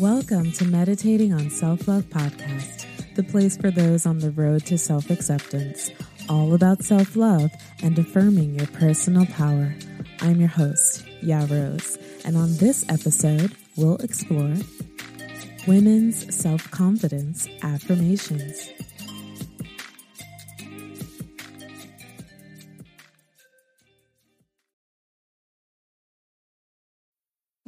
Welcome to Meditating on Self-Love Podcast, the place for those on the road to self-acceptance, all about self-love and affirming your personal power. I'm your host, Ya Rose, and on this episode, we'll explore women's self-confidence affirmations.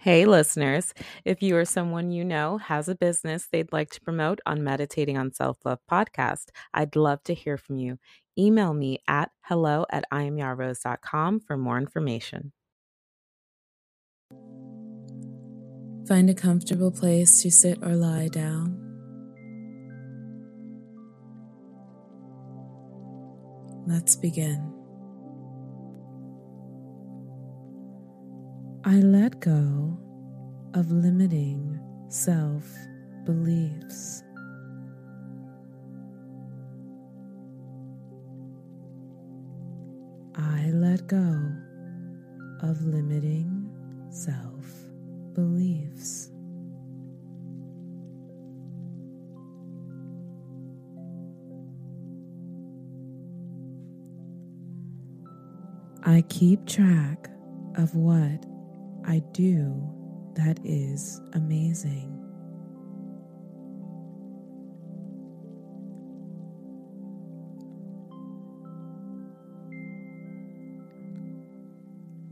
Hey, listeners, if you or someone you know has a business they'd like to promote on Meditating on Self-Love Podcast, I'd love to hear from you. Email me at hello@iamyarose.com for more information. Find a comfortable place to sit or lie down. Let's begin. I let go of limiting self-beliefs. I let go of limiting self-beliefs. I keep track of what I do that is amazing.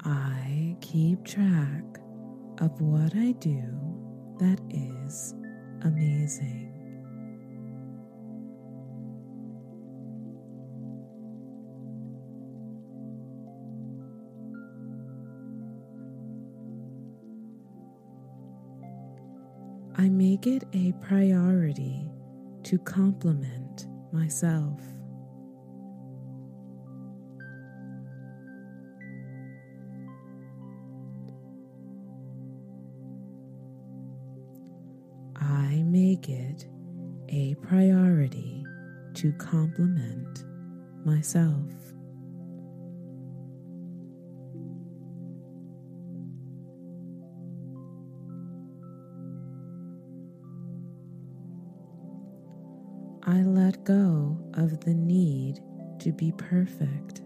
I keep track of what I do that is amazing. I make it a priority to compliment myself. I make it a priority to compliment myself. I let go of the need to be perfect.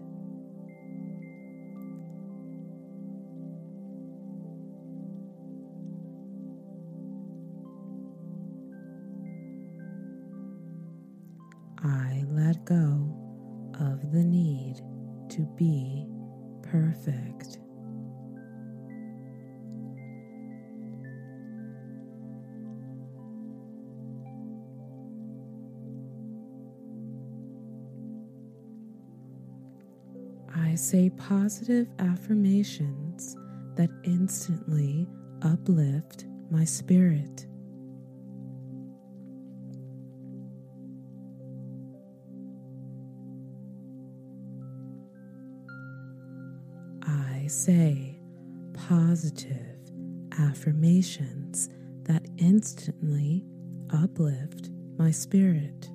I let go of the need to be perfect. I say positive affirmations that instantly uplift my spirit. I say positive affirmations that instantly uplift my spirit.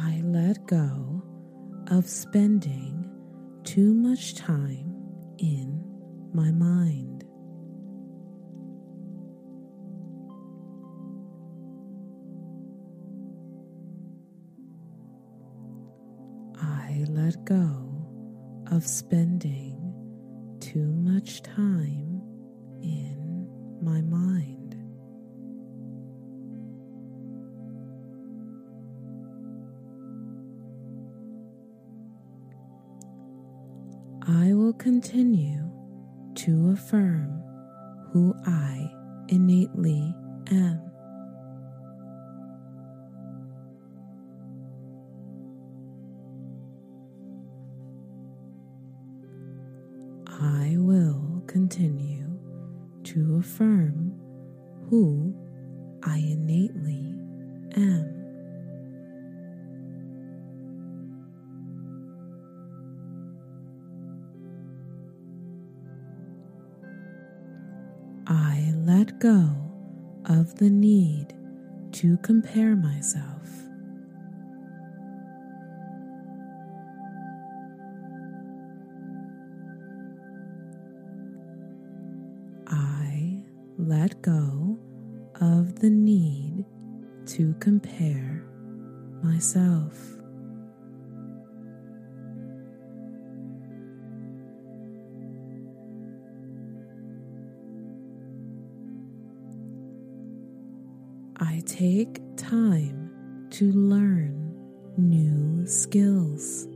I let go of spending too much time in my mind. I let go of spending too much time in my mind. I will continue to affirm who I innately am. continue to affirm who I innately am. I let go of the need to compare myself. I let go of the need to compare myself. I take time to learn new skills.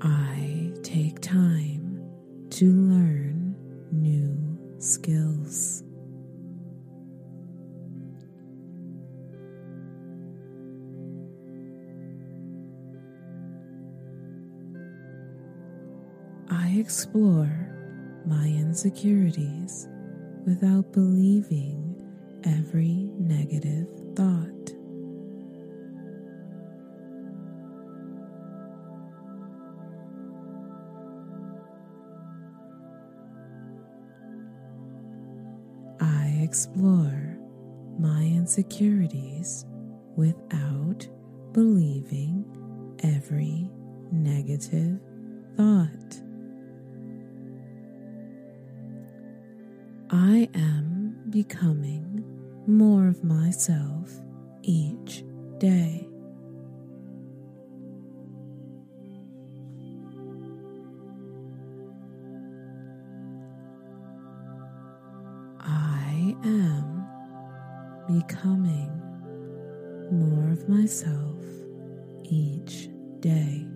I take time to learn new skills. I explore my insecurities without believing every negative thought. I explore my insecurities without believing every negative thought. I am becoming more of myself each day. I am becoming more of myself each day.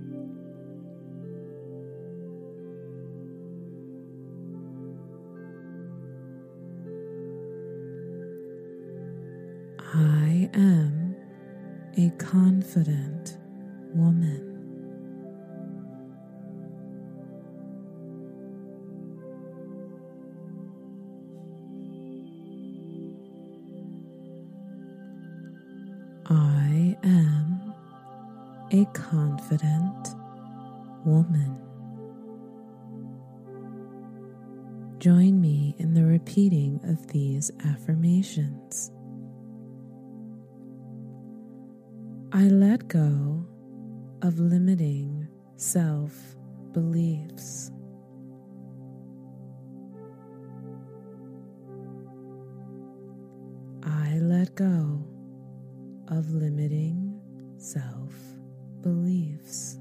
I am a confident woman. I am a confident woman. Join me in the repeating of these affirmations. I let go of limiting self-beliefs. I let go of limiting self-beliefs.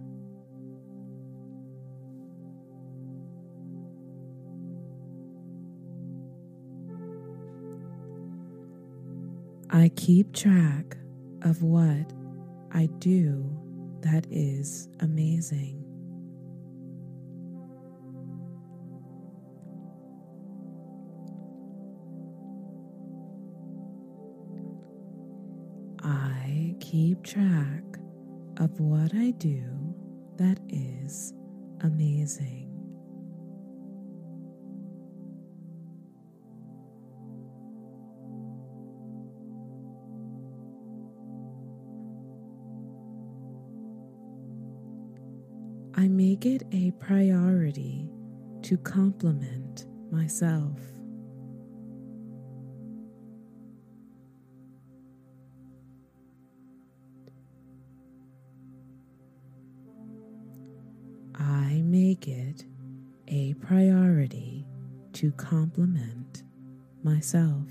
I keep track of what I do that is amazing. I keep track of what I do that is amazing. I make it a priority to compliment myself. I make it a priority to compliment myself.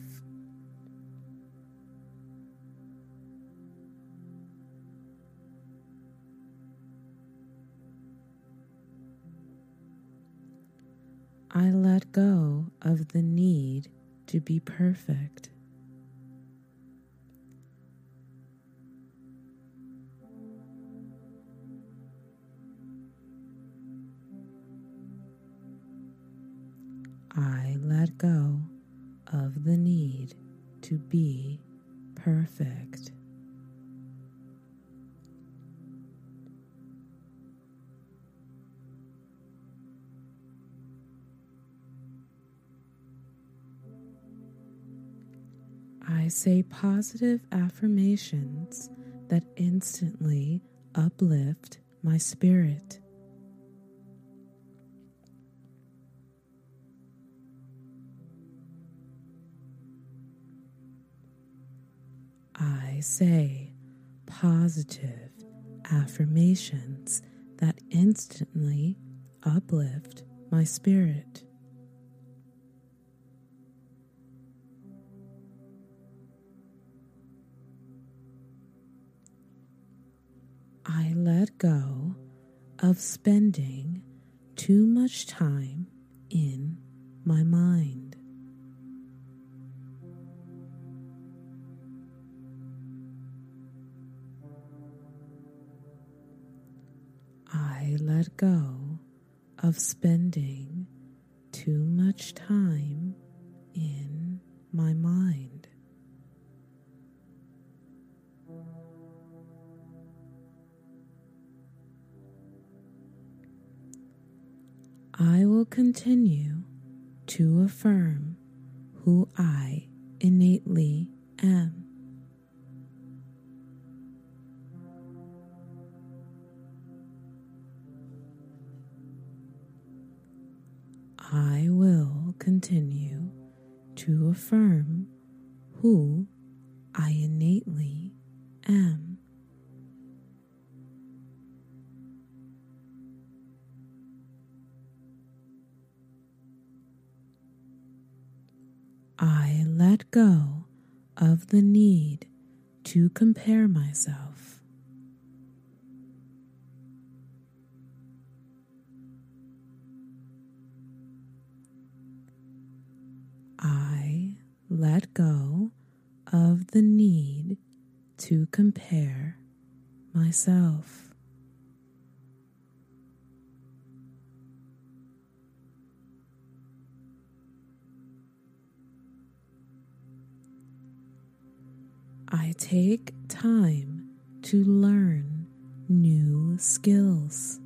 I let go of the need to be perfect. I let go of the need to be perfect. I say positive affirmations that instantly uplift my spirit. I say positive affirmations that instantly uplift my spirit. I let go of spending too much time in my mind. I let go of spending too much time in my mind. I will continue to affirm who I innately am. I will continue to affirm who I innately am. I let go of the need to compare myself. I let go of the need to compare myself. I take time to learn new skills.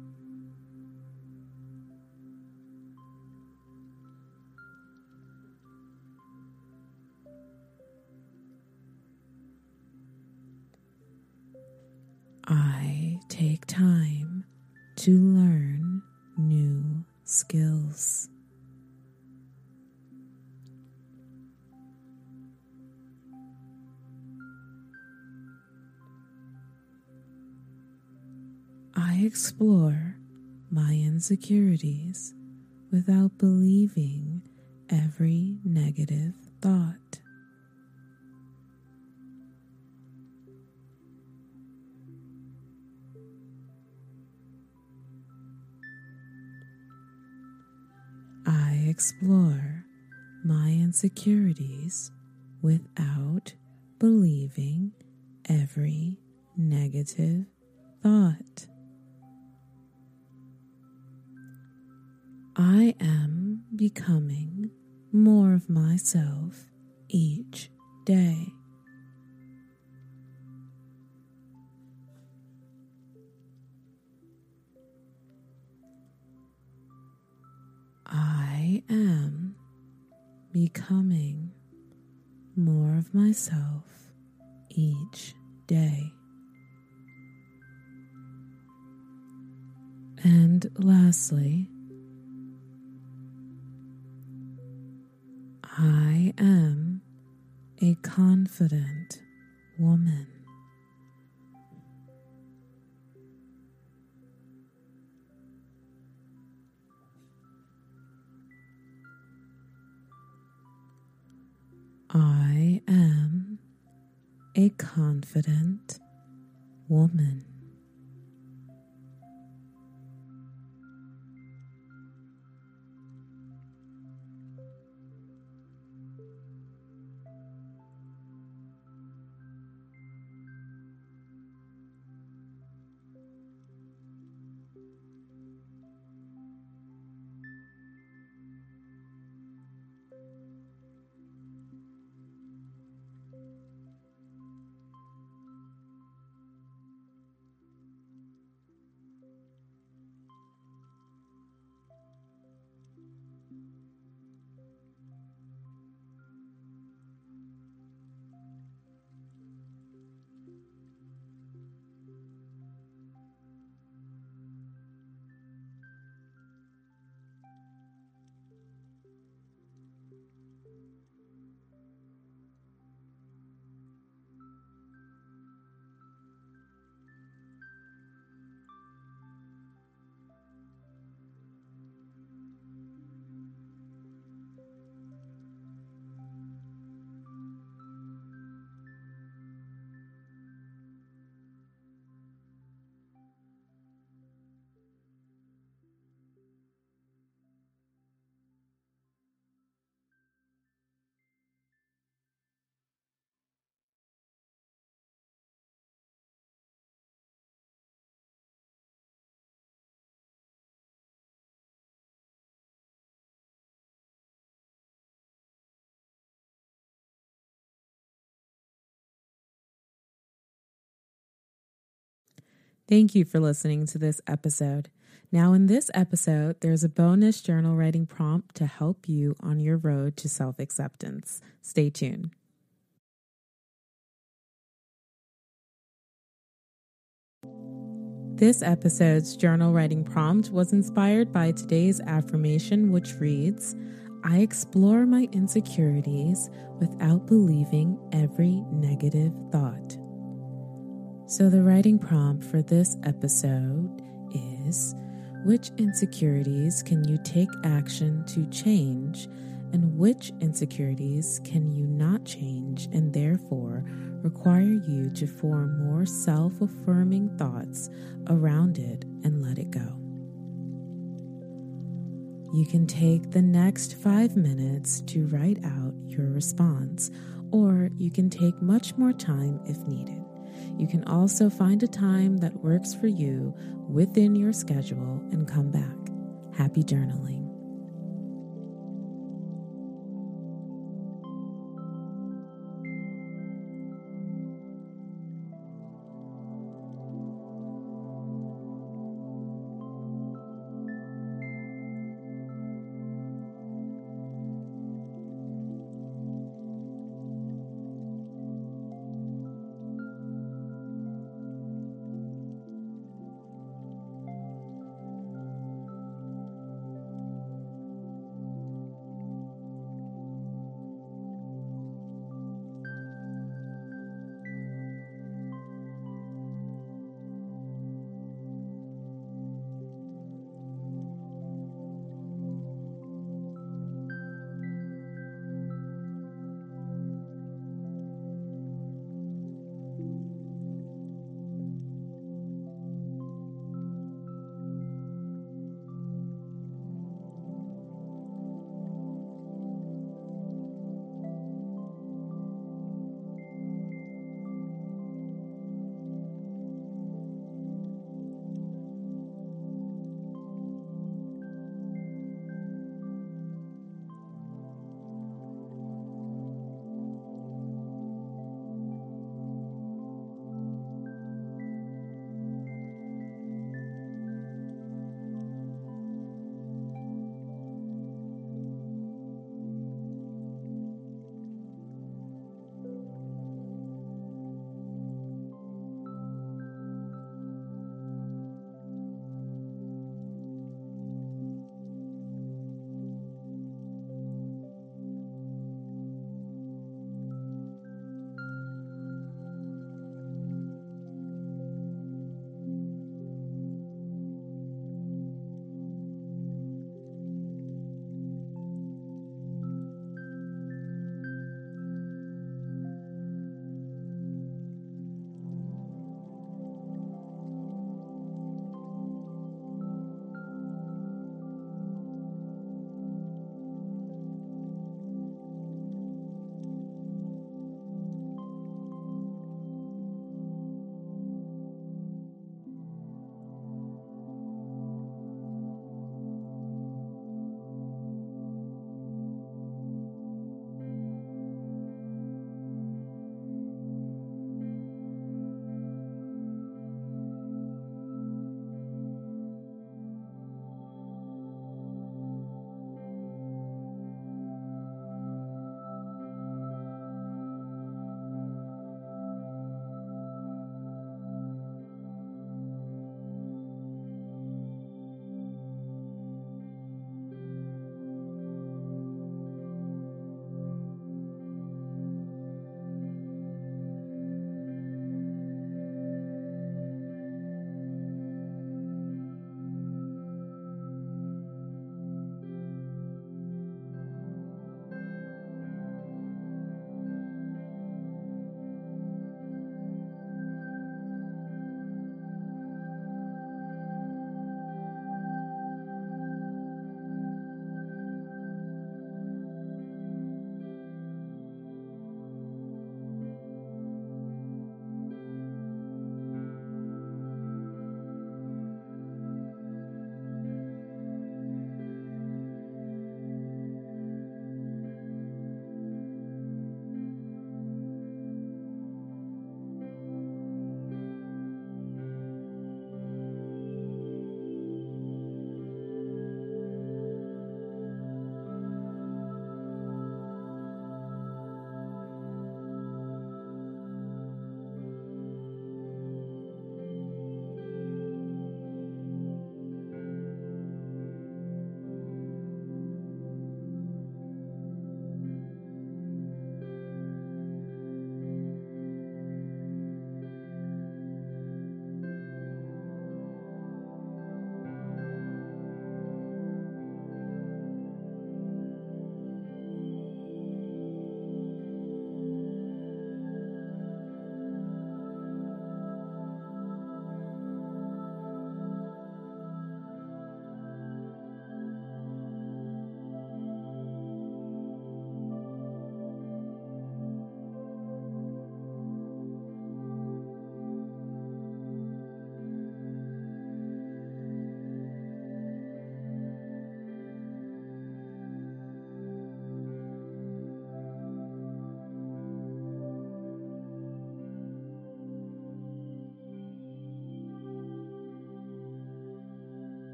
I take time to learn new skills. I explore my insecurities without believing every negative thought. I explore my insecurities without believing every negative thought. I am becoming more of myself each day. I am becoming more of myself each day. And lastly, I am a confident woman. I am a confident woman. Thank you for listening to this episode. Now in this episode, there's a bonus journal writing prompt to help you on your road to self-acceptance. Stay tuned. This episode's journal writing prompt was inspired by today's affirmation, which reads, I explore my insecurities without believing every negative thought. So the writing prompt for this episode is, which insecurities can you take action to change, and which insecurities can you not change and therefore require you to form more self-affirming thoughts around it and let it go? You can take the next 5 minutes to write out your response, or you can take much more time if needed. You can also find a time that works for you within your schedule and come back. Happy journaling.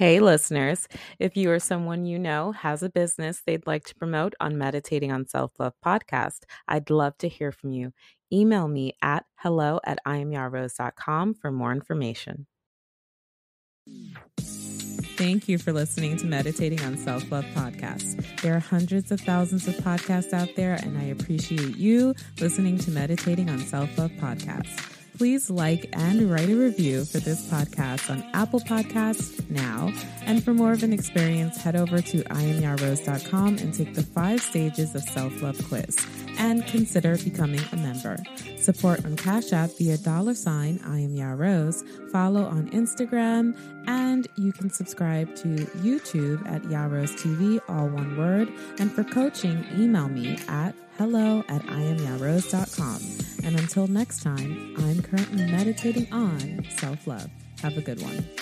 Hey, listeners. If you or someone you know has a business they'd like to promote on Meditating on Self-Love Podcast, I'd love to hear from you. Email me at hello@iamyarose.com for more information. Thank you for listening to Meditating on Self-Love Podcast. There are hundreds of thousands of podcasts out there, and I appreciate you listening to Meditating on Self-Love Podcast. Please like and write a review for this podcast on Apple Podcasts now. And for more of an experience, head over to iamyarose.com and take the 5 stages of self-love quiz and consider becoming a member. Support on Cash App via $ iamyarose, follow on Instagram, and you can subscribe to YouTube at Ya Rose TV, all one word. And for coaching, email me at hello@iamyarose.com. And until next time, I'm currently meditating on self-love. Have a good one.